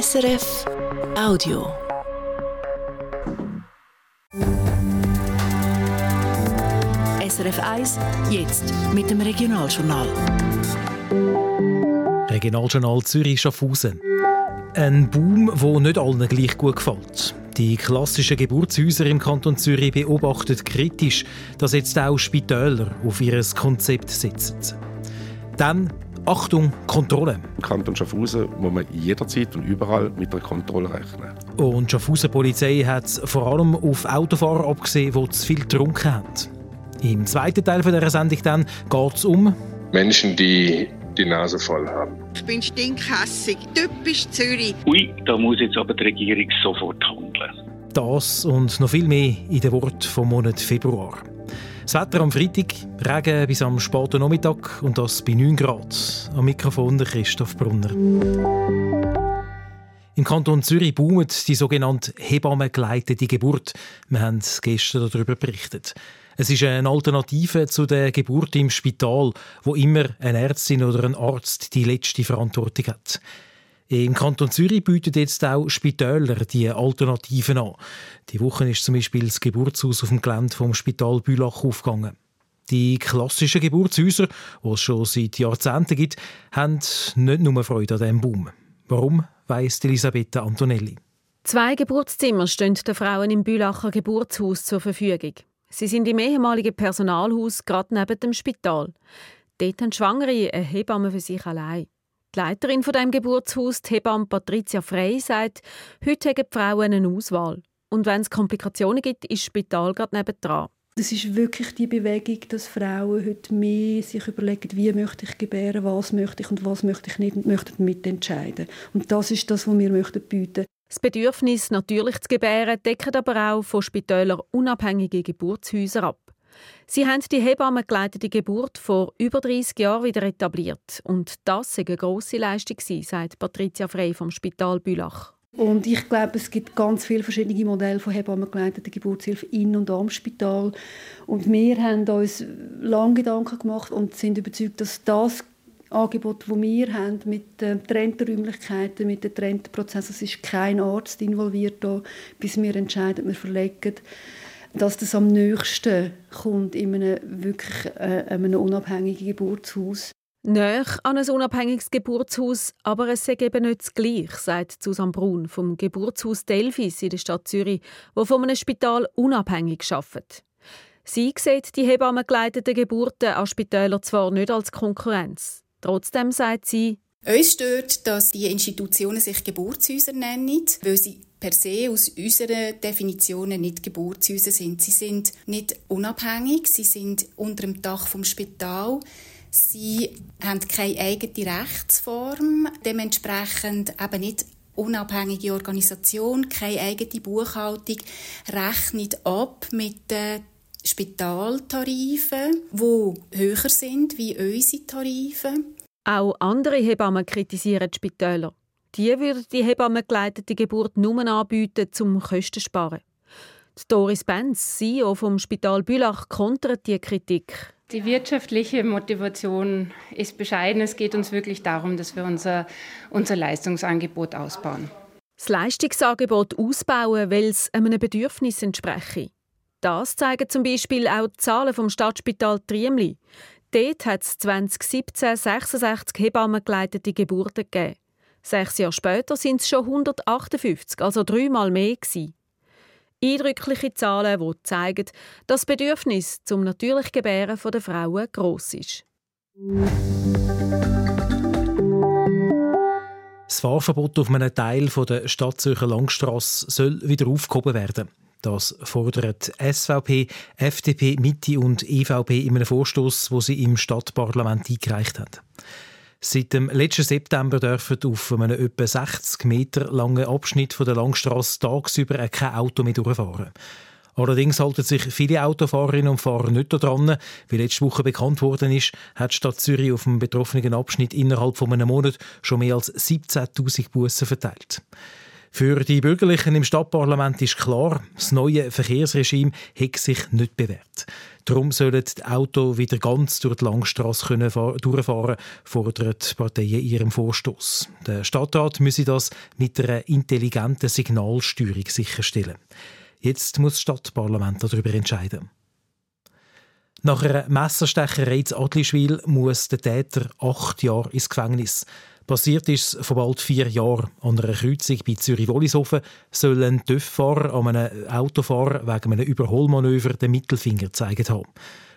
SRF Audio. SRF 1, jetzt mit dem Regionaljournal. Regionaljournal Zürich-Schaffhausen. Ein Boom, der nicht allen gleich gut gefällt. Die klassischen Geburtshäuser im Kanton Zürich beobachten kritisch, dass jetzt auch Spitäler auf ihr Konzept setzen. Dann Achtung, Kontrolle. Im Kanton Schaffhausen muss man jederzeit und überall mit der Kontrolle rechnen. Und die Schaffhauser Polizei hat vor allem auf Autofahrer abgesehen, die zu viel getrunken haben. Im zweiten Teil dieser Sendung dann geht es um Menschen, die die Nase voll haben. Ich bin stinkhassig, typisch Zürich. Ui, da muss jetzt aber die Regierung sofort handeln. Das und noch viel mehr in den Worten vom Monat Februar. Das Wetter am Freitag, Regen bis am späten Nachmittag und das bei 9 Grad. Am Mikrofon der Christoph Brunner. Im Kanton Zürich boomt die sogenannte hebammengeleitete Geburt. Wir haben gestern darüber berichtet. Es ist eine Alternative zu der Geburt im Spital, wo immer eine Ärztin oder ein Arzt die letzte Verantwortung hat. Im Kanton Zürich bieten jetzt auch Spitäler diese Alternativen an. Die Woche ist zum Beispiel das Geburtshaus auf dem Gelände vom Spital Bülach aufgegangen. Die klassischen Geburtshäuser, die es schon seit Jahrzehnten gibt, haben nicht nur Freude an diesem Boom. Warum, weiss Elisabetta Antonelli. 2 Geburtszimmer stehen den Frauen im Bülacher Geburtshaus zur Verfügung. Sie sind im ehemaligen Personalhaus gerade neben dem Spital. Dort haben Schwangere eine Hebamme für sich allein. Die Leiterin von diesem Geburtshaus, die Hebamme Patricia Frey, sagt, heute haben die Frauen eine Auswahl. Und wenn es Komplikationen gibt, ist das Spital gerade nebendran. Das ist wirklich die Bewegung, dass Frauen heute mehr sich überlegen, wie möchte ich gebären, was möchte ich und was möchte ich nicht, und möchten mitentscheiden. Und das ist das, was wir bieten möchten. Das Bedürfnis, natürlich zu gebären, deckt aber auch von Spitälern unabhängige Geburtshäuser ab. Sie haben die hebammengeleitete Geburt vor über 30 Jahren wieder etabliert. Und das sei eine grosse Leistung gewesen, sagt Patricia Frey vom Spital Bülach. Und ich glaube, es gibt ganz viele verschiedene Modelle von hebammengeleiteter Geburtshilfe in und am Spital. Und wir haben uns lange Gedanken gemacht und sind überzeugt, dass das Angebot, das wir haben, mit getrennten Räumlichkeiten, mit getrennten Prozessen, es ist kein Arzt involviert da, bis wir entscheiden, wir verlegen, dass das am nächsten kommt in einem wirklich einem unabhängigen Geburtshaus. Näher an ein unabhängiges Geburtshaus, aber es sei eben nicht das Gleiche, sagt Susanne Braun vom Geburtshaus Delphys in der Stadt Zürich, wo von einem Spital unabhängig arbeitet. Sie sieht die hebammengeleiteten Geburten an Spitälern zwar nicht als Konkurrenz. Trotzdem sagt sie, uns stört, dass die Institutionen sich Geburtshäuser nennen, weil sie per se aus unseren Definitionen nicht Geburtshäuser sind. Sie sind nicht unabhängig, sie sind unter dem Dach vom Spital, sie haben keine eigene Rechtsform, dementsprechend eben nicht unabhängige Organisation, keine eigene Buchhaltung, rechnet ab mit den Spitaltarife, die höher sind wie unsere Tarife. Auch andere Hebammen kritisieren die Spitäler. Die würden die hebammengeleitete Geburt nur anbieten, um Kosten zu sparen. Die Doris Benz, CEO vom Spital Bülach, kontert die Kritik. Die wirtschaftliche Motivation ist bescheiden. Es geht uns wirklich darum, dass wir unser Leistungsangebot ausbauen. Das Leistungsangebot ausbauen, weil es einem Bedürfnis entspreche. Das zeigen zum Beispiel auch die Zahlen vom Stadtspital Triemli. Dort hat es 2017 66 hebammengeleitete Geburten gegeben. 6 Jahre später sind es schon 158, also 3-mal mehr gewesen. Eindrückliche Zahlen, die zeigen, dass das Bedürfnis zum natürlichen Gebären der Frauen gross ist. Das Fahrverbot auf einem Teil der Stadtzürcher Langstrasse soll wieder aufgehoben werden. Das fordert SVP, FDP, Mitte und EVP in einem Vorstoss, den sie im Stadtparlament eingereicht haben. Seit dem letzten September dürfen auf einem etwa 60 Meter langen Abschnitt von der Langstrasse tagsüber kein Auto mehr durchfahren. Allerdings halten sich viele Autofahrerinnen und Fahrer nicht daran. Wie letzte Woche bekannt worden ist, hat die Stadt Zürich auf dem betroffenen Abschnitt innerhalb von einem Monat schon mehr als 17'000 Bussen verteilt. Für die Bürgerlichen im Stadtparlament ist klar, das neue Verkehrsregime hat sich nicht bewährt. Darum sollen die Autos wieder ganz durch die Langstrasse durchfahren können, fordern die Parteien in ihrem Vorstoss. Der Stadtrat müsse das mit einer intelligenten Signalsteuerung sicherstellen. Jetzt muss das Stadtparlament darüber entscheiden. Nach einer Messerstecherei in Adlischwil muss der Täter 8 Jahre ins Gefängnis. Passiert ist es vor bald 4 Jahren. An einer Kreuzung bei Zürich-Wolishofen soll ein TÜV-Fahrer an einem Autofahrer wegen einem Überholmanöver den Mittelfinger gezeigt haben.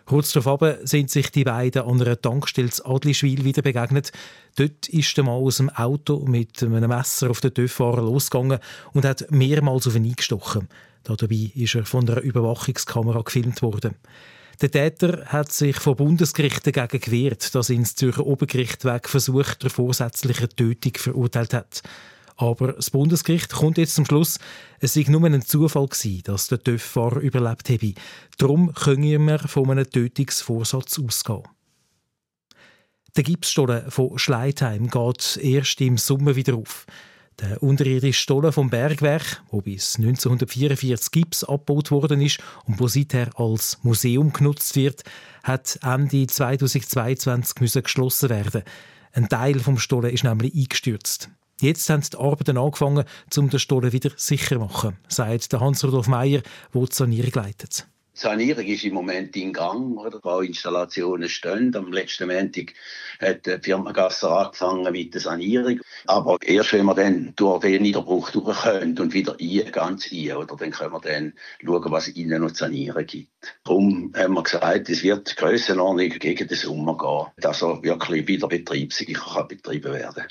Kurz darauf sind sich die beiden an einer Tankstelle in Adlischwil wieder begegnet. Dort ist der Mann aus dem Auto mit einem Messer auf den TÜV-Fahrer losgegangen und hat mehrmals auf ihn eingestochen. Dabei ist er von einer Überwachungskamera gefilmt worden. Der Täter hat sich vor Bundesgerichten dagegen gewehrt, dass ihn das Zürcher Obergericht wegen versuchter vorsätzlicher Tötung verurteilt hat. Aber das Bundesgericht kommt jetzt zum Schluss, es sei nur ein Zufall gewesen, dass der TÜV-Fahrer überlebt habe. Darum können wir von einem Tötungsvorsatz ausgehen. Der Gipsstollen von Schleitheim geht erst im Sommer wieder auf. Der unterirdische Stollen vom Bergwerk, wo bis 1944 Gips abgebaut worden ist und wo seither als Museum genutzt wird, hat Ende 2022 geschlossen werden. Ein Teil des Stollen ist nämlich eingestürzt. Jetzt haben die Arbeiten angefangen, um den Stollen wieder sicher zu machen, sagt Hans-Rudolf Meier, der die Sanierung leitet. Die Sanierung ist im Moment in Gang, oder? Bauinstallationen stehen. Am letzten Montag hat die Firma Gasser angefangen mit der Sanierung. Aber erst wenn wir dann durch den Niederbruch durch können und wieder ganz rein, dann können wir dann schauen, was innen noch zu sanieren gibt. Darum haben wir gesagt, es wird die Grössenordnung gegen den Sommer gehen, dass er wirklich wieder betriebssicher betrieben werden kann.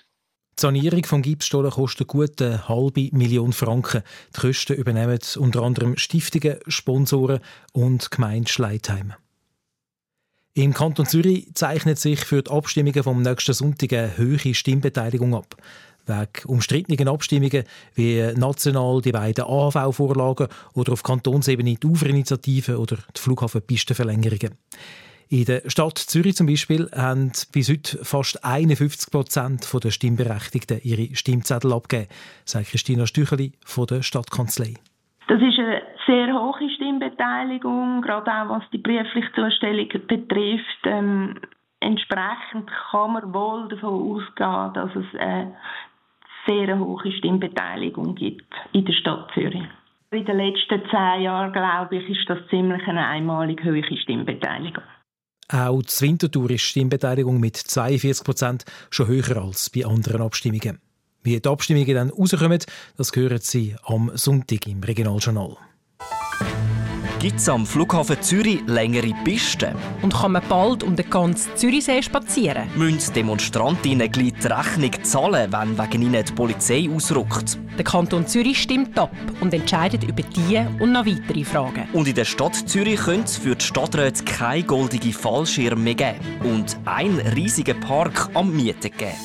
Die Sanierung des Gipsstollen kostet gut 500 000 Franken. Die Kosten übernehmen unter anderem Stiftungen, Sponsoren und Gemeinde Schleitheim. Im Kanton Zürich zeichnet sich für die Abstimmungen vom nächsten Sonntag eine hohe Stimmbeteiligung ab. Wegen umstrittenen Abstimmungen wie national die beiden AHV-Vorlagen oder auf Kantonsebene die Uferinitiative oder die Flughafenpistenverlängerungen. In der Stadt Zürich zum Beispiel haben bis heute fast 51% der Stimmberechtigten ihre Stimmzettel abgegeben, sagt Christina Stücheli von der Stadtkanzlei. Das ist eine sehr hohe Stimmbeteiligung, gerade auch was die briefliche Zustellung betrifft. Entsprechend kann man wohl davon ausgehen, dass es eine sehr hohe Stimmbeteiligung gibt in der Stadt Zürich. In den letzten 10 Jahren, glaube ich, ist das ziemlich eine einmalig hohe Stimmbeteiligung. Auch in Winterthur ist die Stimmbeteiligung mit 42% schon höher als bei anderen Abstimmungen. Wie die Abstimmungen dann rauskommen, das hören Sie am Sonntag im Regionaljournal. Gibt es am Flughafen Zürich längere Pisten? Und kann man bald den ganzen Zürichsee spazieren? Müssen Demonstrantinnen gleich die Rechnung zahlen, wenn wegen ihnen die Polizei ausrückt? Der Kanton Zürich stimmt ab und entscheidet über diese und noch weitere Fragen. Und in der Stadt Zürich könnte es für die Stadträte keine goldigen Fallschirme mehr geben und einen riesigen Park am Mieten geben.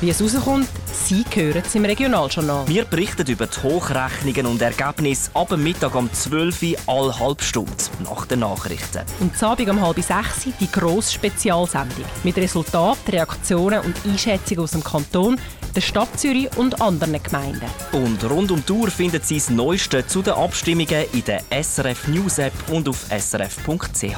Wie es rauskommt, Sie hören es im Regionaljournal. Wir berichten über die Hochrechnungen und Ergebnisse ab Mittag um 12 Uhr alle halbe Stunde nach den Nachrichten. Und am Abend um 5:30 Uhr die grosse Spezialsendung mit Resultaten, Reaktionen und Einschätzungen aus dem Kanton, der Stadt Zürich und anderen Gemeinden. Und rund um die Uhr finden Sie das Neueste zu den Abstimmungen in der SRF News App und auf srf.ch.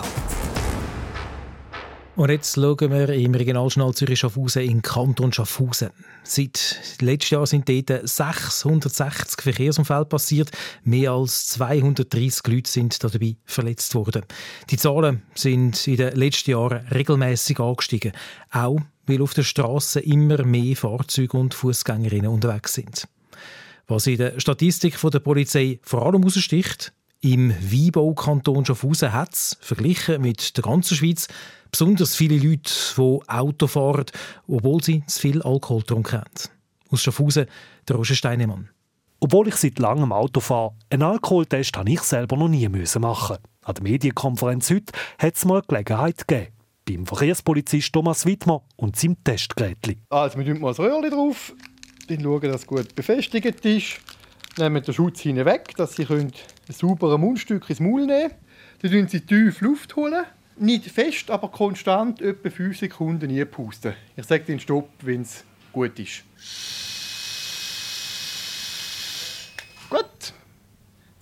Und jetzt schauen wir im Regionaljournal Zürich Schaffhausen in Kanton Schaffhausen. Seit letztem Jahr sind dort 660 Verkehrsunfälle passiert. Mehr als 230 Leute sind dabei verletzt worden. Die Zahlen sind in den letzten Jahren regelmässig angestiegen. Auch weil auf der Straße immer mehr Fahrzeuge und Fußgängerinnen unterwegs sind. Was in der Statistik der Polizei vor allem heraussticht: Im Weinbaukanton Schaffhausen hat es, verglichen mit der ganzen Schweiz, besonders viele Leute, die Auto fahren, obwohl sie zu viel Alkohol getrunken haben. Aus Schaffhausen, der Roger Steinemann. Obwohl ich seit langem Auto fahre, einen Alkoholtest habe ich selber noch nie machen. An der Medienkonferenz heute hat es mal eine Gelegenheit gegeben. Beim Verkehrspolizist Thomas Widmer und seinem Testgerät. Also wir tun mal ein Röhrchen drauf, dann schauen, dass es gut befestigt ist. Nehmen den Schutz hinweg, dass Sie ein sauberes Mundstück ins Maul nehmen können. Dann holen Sie tief Luft. Nicht fest, aber konstant etwa 5 Sekunden einpusten. Ich sage den Stopp, wenn es gut ist.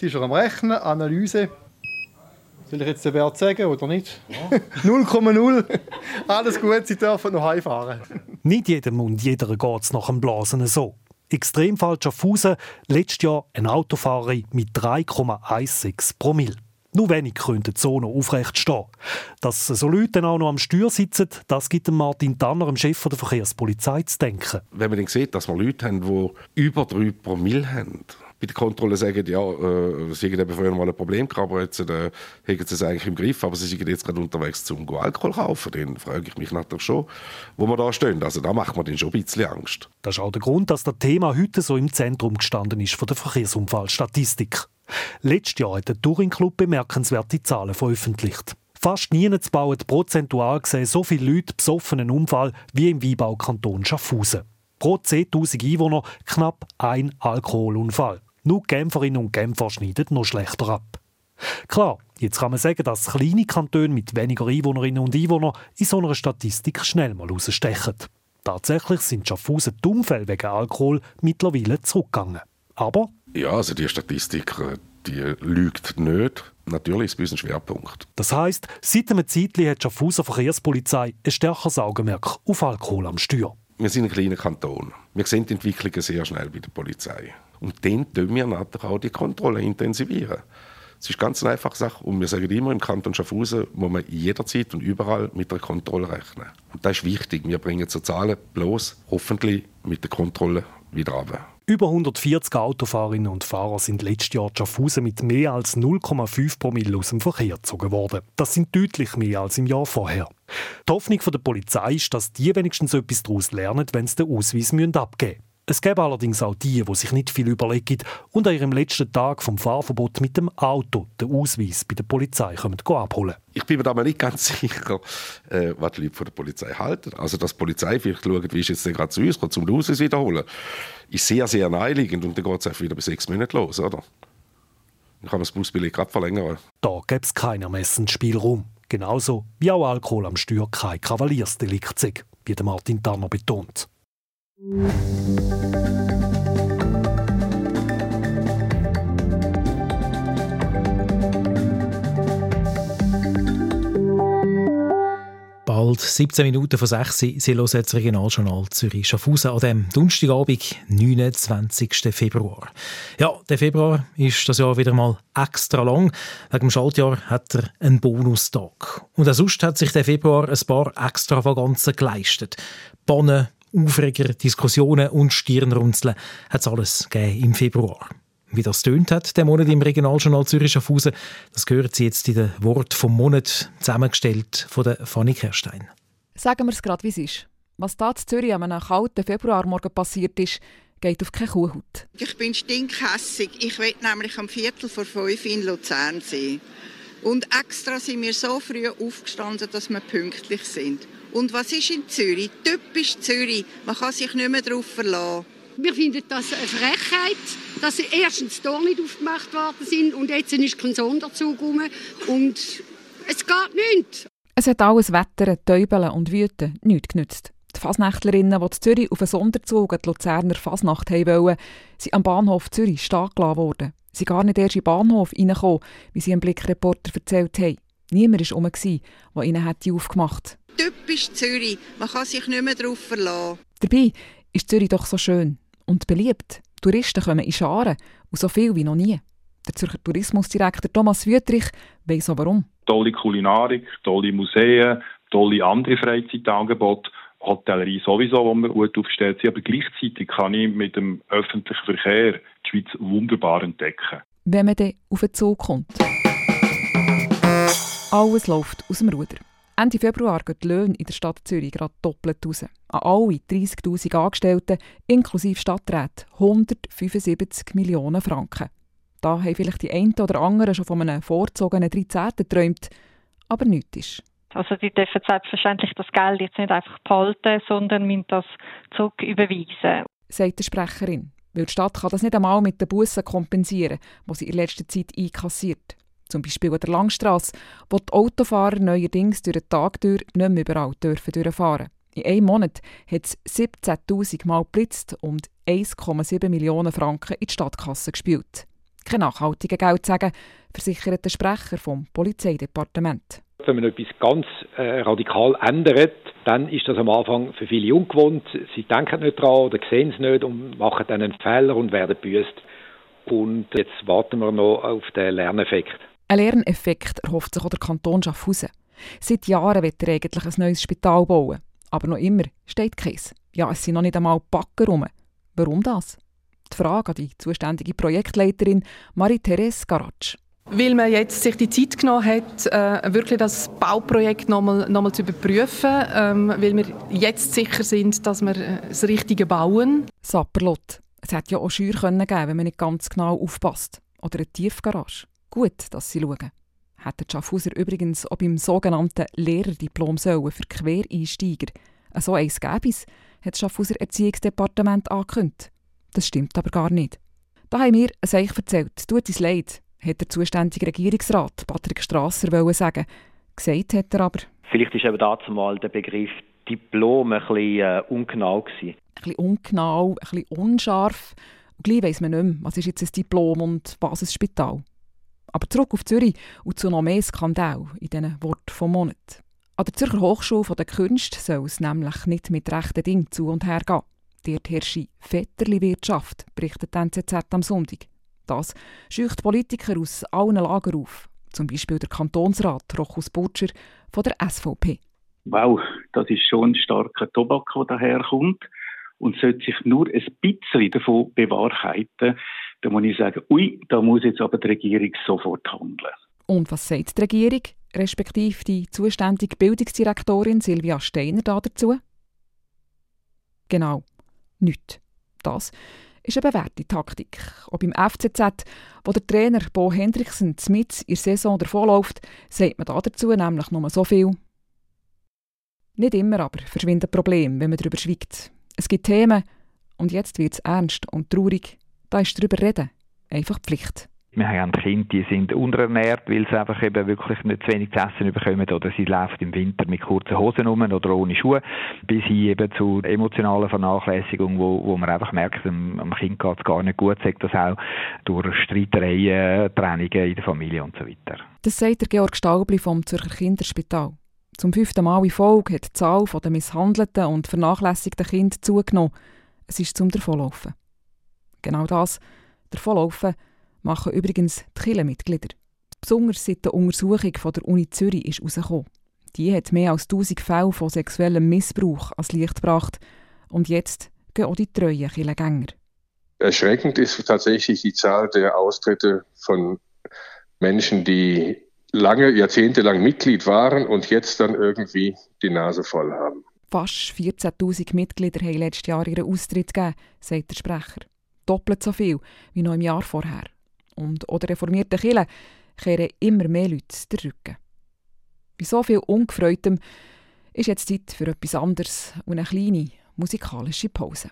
Jetzt ist er am Rechnen, Analyse. Soll ich jetzt den Wert sagen oder nicht? 0,0. Ja. Alles gut, Sie dürfen noch heimfahren. Nicht jedem und jeder geht es nach dem Blasen so. Extremfall Schaffhausen, letztes Jahr eine Autofahrerin mit 3,16 Promille. Nur wenig könnten so noch aufrecht stehen. Dass so Leute auch noch am Steuer sitzen, das gibt Martin Tanner, dem Chef der Verkehrspolizei, zu denken. Wenn man dann sieht, dass wir Leute haben, die über 3 Promille haben, bei der Kontrolle sagen, ja, sie haben vorher mal ein Problem gehabt, aber jetzt haben sie es eigentlich im Griff, aber sie sind jetzt gerade unterwegs zum Alkohol kaufen. Dann frage ich mich natürlich schon, wo wir da stehen. Also da macht man dann schon ein bisschen Angst. Das ist auch der Grund, dass das Thema heute so im Zentrum gestanden ist von der Verkehrsunfallstatistik. Letztes Jahr hat der Touring Club bemerkenswerte Zahlen veröffentlicht. Fast niemand baut prozentual gesehen so viele Leute besoffenen Unfall wie im Weinbaukanton Schaffhausen. Pro 10'000 Einwohner knapp ein Alkoholunfall. Nur Genferinnen und Genfer schneiden noch schlechter ab. Klar, jetzt kann man sagen, dass kleine Kantone mit weniger Einwohnerinnen und Einwohnern in so einer Statistik schnell mal rausstechen. Tatsächlich sind Schaffhausen die Unfälle wegen Alkohol mittlerweile zurückgegangen. Aber... ja, also die Statistik, die lügt nicht. Natürlich ist es bei uns ein Schwerpunkt. Das heisst, seit einem Zeitchen hat die Schaffhauser Verkehrspolizei ein stärkeres Augenmerk auf Alkohol am Steuer. Wir sind ein kleiner Kanton. Wir sehen die Entwicklungen sehr schnell bei der Polizei. Und dann tun wir natürlich auch die Kontrollen intensivieren. Es ist ganz eine einfache Sache. Und wir sagen immer, im Kanton Schaffhausen muss man jederzeit und überall mit der Kontrolle rechnen. Und das ist wichtig. Wir bringen so Zahlen bloß hoffentlich mit der Kontrolle wieder runter. Über 140 Autofahrerinnen und Fahrer sind letztes Jahr in Schaffhausen mit mehr als 0,5 Promille aus dem Verkehr gezogen worden. Das sind deutlich mehr als im Jahr vorher. Die Hoffnung der Polizei ist, dass die wenigstens etwas daraus lernen, wenn sie den Ausweis abgeben müssen. Es gäbe allerdings auch die sich nicht viel überlegen und an ihrem letzten Tag vom Fahrverbot mit dem Auto den Ausweis bei der Polizei abholen. Ich bin mir da mal nicht ganz sicher, was die Leute von der Polizei halten. Also, dass die Polizei vielleicht schaut, wie ist jetzt gerade zu uns kommt, um den Ausweis wiederholen, ist sehr, sehr naheliegend. Und dann geht es einfach wieder bei 6 Monaten los, oder? Dann kann man das Busbillet gerade verlängern. Da gäbe es keinen Ermessensspielraum. Genauso wie auch Alkohol am Steuer kein Kavaliersdelikt sei, wie Martin Tanner betont. Bald 17 Minuten vor 6 Uhr, Sie hören das Regionaljournal Zürich-Schaffhausen an diesem Donnerstagabend, 29. Februar. Ja, der Februar ist das Jahr wieder mal extra lang. Wegen dem Schaltjahr hat er einen Bonustag. Und auch sonst hat sich der Februar ein paar Extravaganzen geleistet. Bannen, Aufreger, Diskussionen und Stirnrunzeln hat es alles gegeben im Februar. Wie das tönt hat, der Monat im Regionaljournal Zürich-Schaffhausen, das gehört Sie jetzt in den Wort vom Monat, zusammengestellt von der Fanny Kerstein. Sagen wir es gerade, wie es ist. Was da in Zürich an einem kalten Februarmorgen passiert ist, geht auf keine Kuhhaut. Ich bin stinkhässig. Ich will nämlich um 4:45 in Luzern sein. Und extra sind wir so früh aufgestanden, dass wir pünktlich sind. Und was ist in Zürich? Typisch Zürich. Man kann sich nicht mehr darauf verlassen. Wir finden das eine Frechheit, dass erstens die Tore nicht aufgemacht worden sind und jetzt ist kein Sonderzug rum und es geht nichts. Es hat alles Wetter, Täubeln und Wüten nichts genützt. Die Fasnächtlerinnen, die in Zürich auf einen Sonderzug an die Luzerner Fasnacht haben wollten, sind am Bahnhof Zürich stehen gelassen worden. Sie sind gar nicht erst in den Bahnhof reingekommen, wie sie einem Blickreporter erzählt haben. Niemand war herum, der ihnen aufgemacht hat. Typisch Zürich. Man kann sich nicht mehr darauf verlassen. Dabei ist Zürich doch so schön und beliebt. Touristen kommen in Scharen und so viel wie noch nie. Der Zürcher Tourismusdirektor Thomas Wüthrich weiss auch warum. Tolle Kulinarik, tolle Museen, tolle andere Freizeitangebote, Hotellerie sowieso, wo man gut aufgestellt sind. Aber gleichzeitig kann ich mit dem öffentlichen Verkehr die Schweiz wunderbar entdecken. Wenn man dann auf den Zug kommt. Alles läuft aus dem Ruder. Ende Februar gehen die Löhne in der Stadt Zürich gerade doppelt raus. An alle 30'000 Angestellten, inklusive Stadträte, 175 Millionen Franken. Da haben vielleicht die einen oder anderen schon von einem vorzogenen 13. geträumt, aber nichts ist. Also die dürfen selbstverständlich das Geld jetzt nicht einfach behalten, sondern müssen das zurück überweisen, sagt die Sprecherin. Weil die Stadt kann das nicht einmal mit den Bussen kompensieren, die sie in letzter Zeit einkassiert. Zum Beispiel an der Langstrasse, wo die Autofahrer neuerdings durch den Tag durch nicht mehr überall durchfahren dürfen. In einem Monat hat es 17'000 Mal geblitzt und 1,7 Millionen Franken in die Stadtkasse gespielt. keine nachhaltigen Geldsägen, versichert der Sprecher vom Polizeidepartement. Wenn man etwas ganz radikal ändert, dann ist das am Anfang für viele ungewohnt. Sie denken nicht dran oder sehen es nicht und machen dann einen Fehler und werden gebüßt. Und jetzt warten wir noch auf den Lerneffekt. Ein Lerneffekt erhofft sich auch der Kanton Schaffhausen. Seit Jahren will er eigentlich ein neues Spital bauen. Aber noch immer steht keins. Ja, es sind noch nicht einmal Backen rum. Warum das? Die Frage an die zuständige Projektleiterin Marie-Therese Garatsch. Weil man jetzt sich die Zeit genommen hat, wirklich das Bauprojekt noch mal zu überprüfen, weil wir jetzt sicher sind, dass wir das Richtige bauen. Sapperlot. Es hätte ja auch Scheuer geben können, wenn man nicht ganz genau aufpasst. Oder eine Tiefgarage. Gut, dass sie schauen. Hätten die Schaffhauser übrigens auch beim sogenannten Lehrerdiplom sollen für Quereinsteiger. So eins gäbe es, hat das Schaffhauser Erziehungsdepartement angekündigt. Das stimmt aber gar nicht. Da haben wir es euch erzählt. Tut uns leid, hat der zuständige Regierungsrat Patrick Strasser sagen. Gesagt hat er aber... Vielleicht war eben dazumal der Begriff Diplom ein bisschen ungenau. Ein bisschen ungenau, ein bisschen unscharf. Und gleich weiss man nicht mehr, was ist jetzt ein Diplom und was ein Spital. Aber zurück auf Zürich und zu noch mehr Skandal in diesen Worten vom Monat. An der Zürcher Hochschule der Künste soll es nämlich nicht mit rechten Dingen zu und her gehen. Dort herrscht Vetterli-Wirtschaft, berichtet die NZZ am Sonntag. Das scheucht Politiker aus allen Lagern auf. Zum Beispiel der Kantonsrat Rochus Butscher von der SVP. Wow, das ist schon ein starker Tobak, der daherkommt. Und sollte sich nur ein bisschen davon bewahrheiten, dann muss ich sagen, ui, da muss jetzt aber die Regierung sofort handeln. Und was sagt die Regierung, respektive die zuständige Bildungsdirektorin Silvia Steiner dazu? Genau, nichts. Das ist eine bewährte Taktik. Auch beim FCZ, wo der Trainer Bo Hendrickson mitten in der Saison davonläuft, sagt man dazu nämlich nur so viel. Nicht immer aber verschwinden Probleme, wenn man darüber schweigt. Es gibt Themen und jetzt wird es ernst und traurig. Da ist darüber reden einfach Pflicht. Wir haben Kinder, die sind unterernährt, weil sie einfach eben wirklich nicht zu wenig zu essen bekommen oder sie laufen im Winter mit kurzen Hosen rum oder ohne Schuhe, bis hin eben zu emotionalen Vernachlässigung, wo man einfach merkt, dem Kind geht es gar nicht gut, sagt das auch durch Streitereien, Trennungen in der Familie und so weiter. Das sagt der Georg Staubli vom Zürcher Kinderspital. Zum 5. Mal in Folge hat die Zahl der misshandelten und vernachlässigten Kinder zugenommen. Es ist zum Davonlaufen. Genau das, Davonlaufen, machen übrigens die Kirchenmitglieder. Besonders seit der Untersuchung von der Uni Zürich ist herausgekommen. Die hat mehr als 1000 Fälle von sexuellem Missbrauch ans Licht gebracht. Und jetzt gehen auch die treuen Kirchengänger. Erschreckend ist tatsächlich die Zahl der Austritte von Menschen, die lange, jahrzehntelang Mitglied waren und jetzt dann irgendwie die Nase voll haben. Fast 14'000 Mitglieder haben letztes Jahr ihren Austritt gegeben, sagt der Sprecher. Doppelt so viel wie noch im Jahr vorher. Und auch der reformierten Kirche kehren immer mehr Leute den Rücken. Bei so viel Ungefreutem ist jetzt Zeit für etwas anderes und eine kleine musikalische Pause.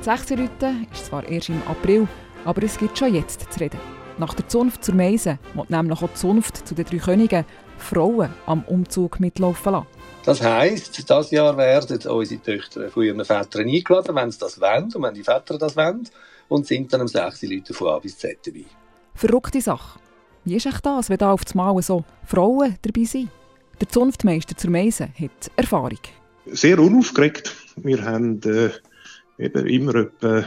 Die 6 Leute ist zwar erst im April, aber es gibt schon jetzt zu reden. Nach der Zunft zur Meise will nämlich auch die Zunft zu den 3 Königen Frauen am Umzug mitlaufen lassen. Das heisst, dieses Jahr werden unsere Töchter von ihren Vätern eingeladen, wenn sie das wollen und wenn die Väter das wollen, und sind dann am 6 Leute von A bis Z dabei. Verrückte Sache. Wie ist echt das, wenn da auf das Mal so Frauen dabei sind? Der Zunftmeister zur Meise hat Erfahrung. Sehr unaufgeregt. Wir haben... Eben immer etwa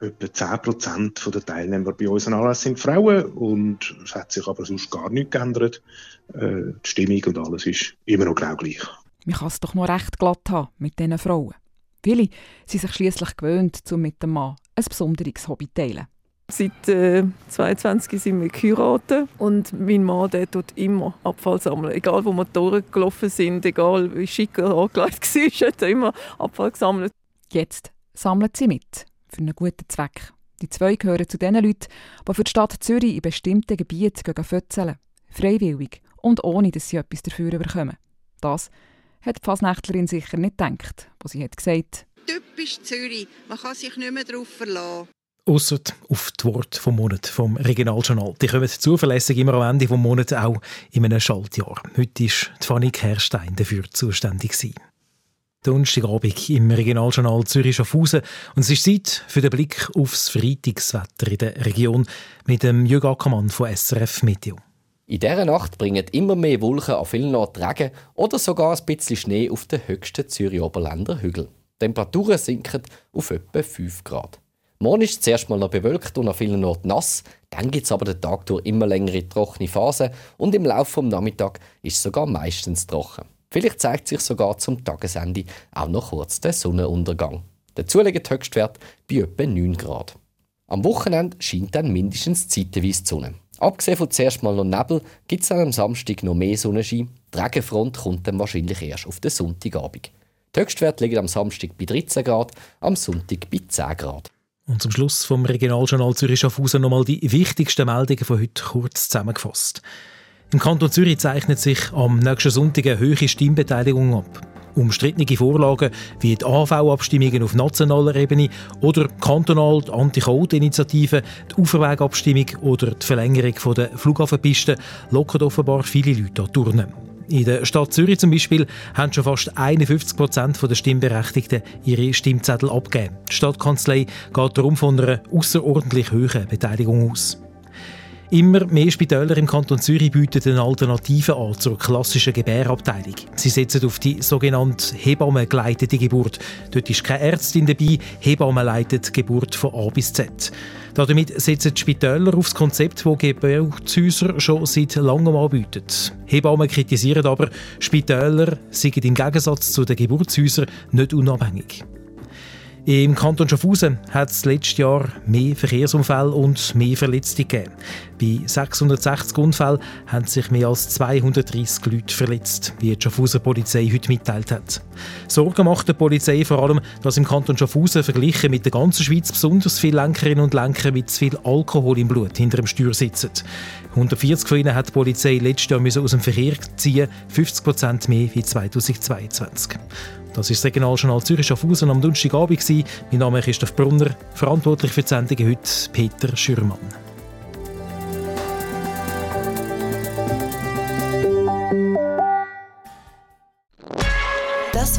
10% der Teilnehmer bei unseren Anlässen sind Frauen und es hat sich aber sonst gar nichts geändert. Die Stimmung und alles ist immer noch genau gleich. Man kann es doch noch recht glatt haben mit diesen Frauen. Viele sind sich schliesslich gewöhnt, um mit dem Mann ein besonderes Hobby zu teilen. Seit 22 sind wir geheiratet und mein Mann, der tut immer Abfall sammeln. Egal wo wir durchgelaufen sind, egal wie schick er angelegt war, hat er immer Abfall gesammelt. Jetzt sammelt sie mit. Für einen guten Zweck. Die 2 gehören zu den Leuten, die für die Stadt Zürich in bestimmten Gebieten fötzeln. Freiwillig und ohne, dass sie etwas dafür bekommen. Das hat die Fasnächtlerin sicher nicht gedacht, was sie hat gesagt. Typisch Zürich, man kann sich nicht mehr darauf verlassen. ausser auf die Worte vom Monat vom Regionaljournal. Die kommen zuverlässig immer am Ende vom Monat, auch in einem Schaltjahr. Heute ist Fanny Kerstein dafür zuständig gewesen. Donnerstagabend im Regionaljournal Zürich-Schaffhausen. Und es ist Zeit für den Blick aufs Freitagswetter in der Region mit dem Jürg Ackermann von SRF Meteo. In dieser Nacht bringen immer mehr Wolken an vielen Orten Regen oder sogar ein bisschen Schnee auf den höchsten Zürich-Oberländer Hügeln. Die Temperaturen sinken auf etwa 5 Grad. Morgen ist es zuerst mal noch bewölkt und an vielen Orten nass. Dann gibt es aber den Tag durch immer längere trockene Phasen und im Laufe des Nachmittags ist es sogar meistens trocken. Vielleicht zeigt sich sogar zum Tagesende auch noch kurz der Sonnenuntergang. Dazu liegt der Höchstwert bei etwa 9 Grad. Am Wochenende scheint dann mindestens zeitweise die Sonne. Abgesehen von zuerst mal noch Nebel gibt es dann am Samstag noch mehr Sonnenschein. Die Regenfront kommt dann wahrscheinlich erst auf den Sonntagabend. Die Höchstwerte liegen am Samstag bei 13 Grad, am Sonntag bei 10 Grad. Und zum Schluss vom Regionaljournal Zürich-Schaffhausen nochmal die wichtigsten Meldungen von heute kurz zusammengefasst. Im Kanton Zürich zeichnet sich am nächsten Sonntag eine hohe Stimmbeteiligung ab. Umstrittene Vorlagen wie die AV-Abstimmungen auf nationaler Ebene oder kantonal die Anti-Code-Initiative, die Uferwegabstimmung oder die Verlängerung der Flughafenpisten locken offenbar viele Leute an Turnen. In der Stadt Zürich zum Beispiel haben schon fast 51% der Stimmberechtigten ihre Stimmzettel abgegeben. Die Stadtkanzlei geht darum von einer ausserordentlich hohen Beteiligung aus. Immer mehr Spitäler im Kanton Zürich bieten eine Alternative an zur klassischen Gebärabteilung. Sie setzen auf die sogenannte hebammengeleitete Geburt. Dort ist keine Ärztin dabei, Hebammen leitet die Geburt von A bis Z. Damit setzen die Spitäler auf das Konzept, das Geburtshäuser schon seit langem anbieten. Hebammen kritisieren aber, Spitäler seien im Gegensatz zu den Geburtshäusern nicht unabhängig. Im Kanton Schaffhausen hat es letztes Jahr mehr Verkehrsunfälle und mehr Verletzte gegeben. Bei 660 Unfällen haben sich mehr als 230 Leute verletzt, wie die Schaffhauser Polizei heute mitteilt hat. Sorgen macht der Polizei vor allem, dass im Kanton Schaffhausen verglichen mit der ganzen Schweiz besonders viele Lenkerinnen und Lenker mit zu viel Alkohol im Blut hinter dem Steuer sitzen. 140 von ihnen hat die Polizei letztes Jahr aus dem Verkehr ziehen, 50% mehr wie 2022. Das war das Regionaljournal Zürich-Schaffhausen am Donnerstagabend. Mein Name ist Christoph Brunner, verantwortlich für die Sendung heute Peter Schürmann. Das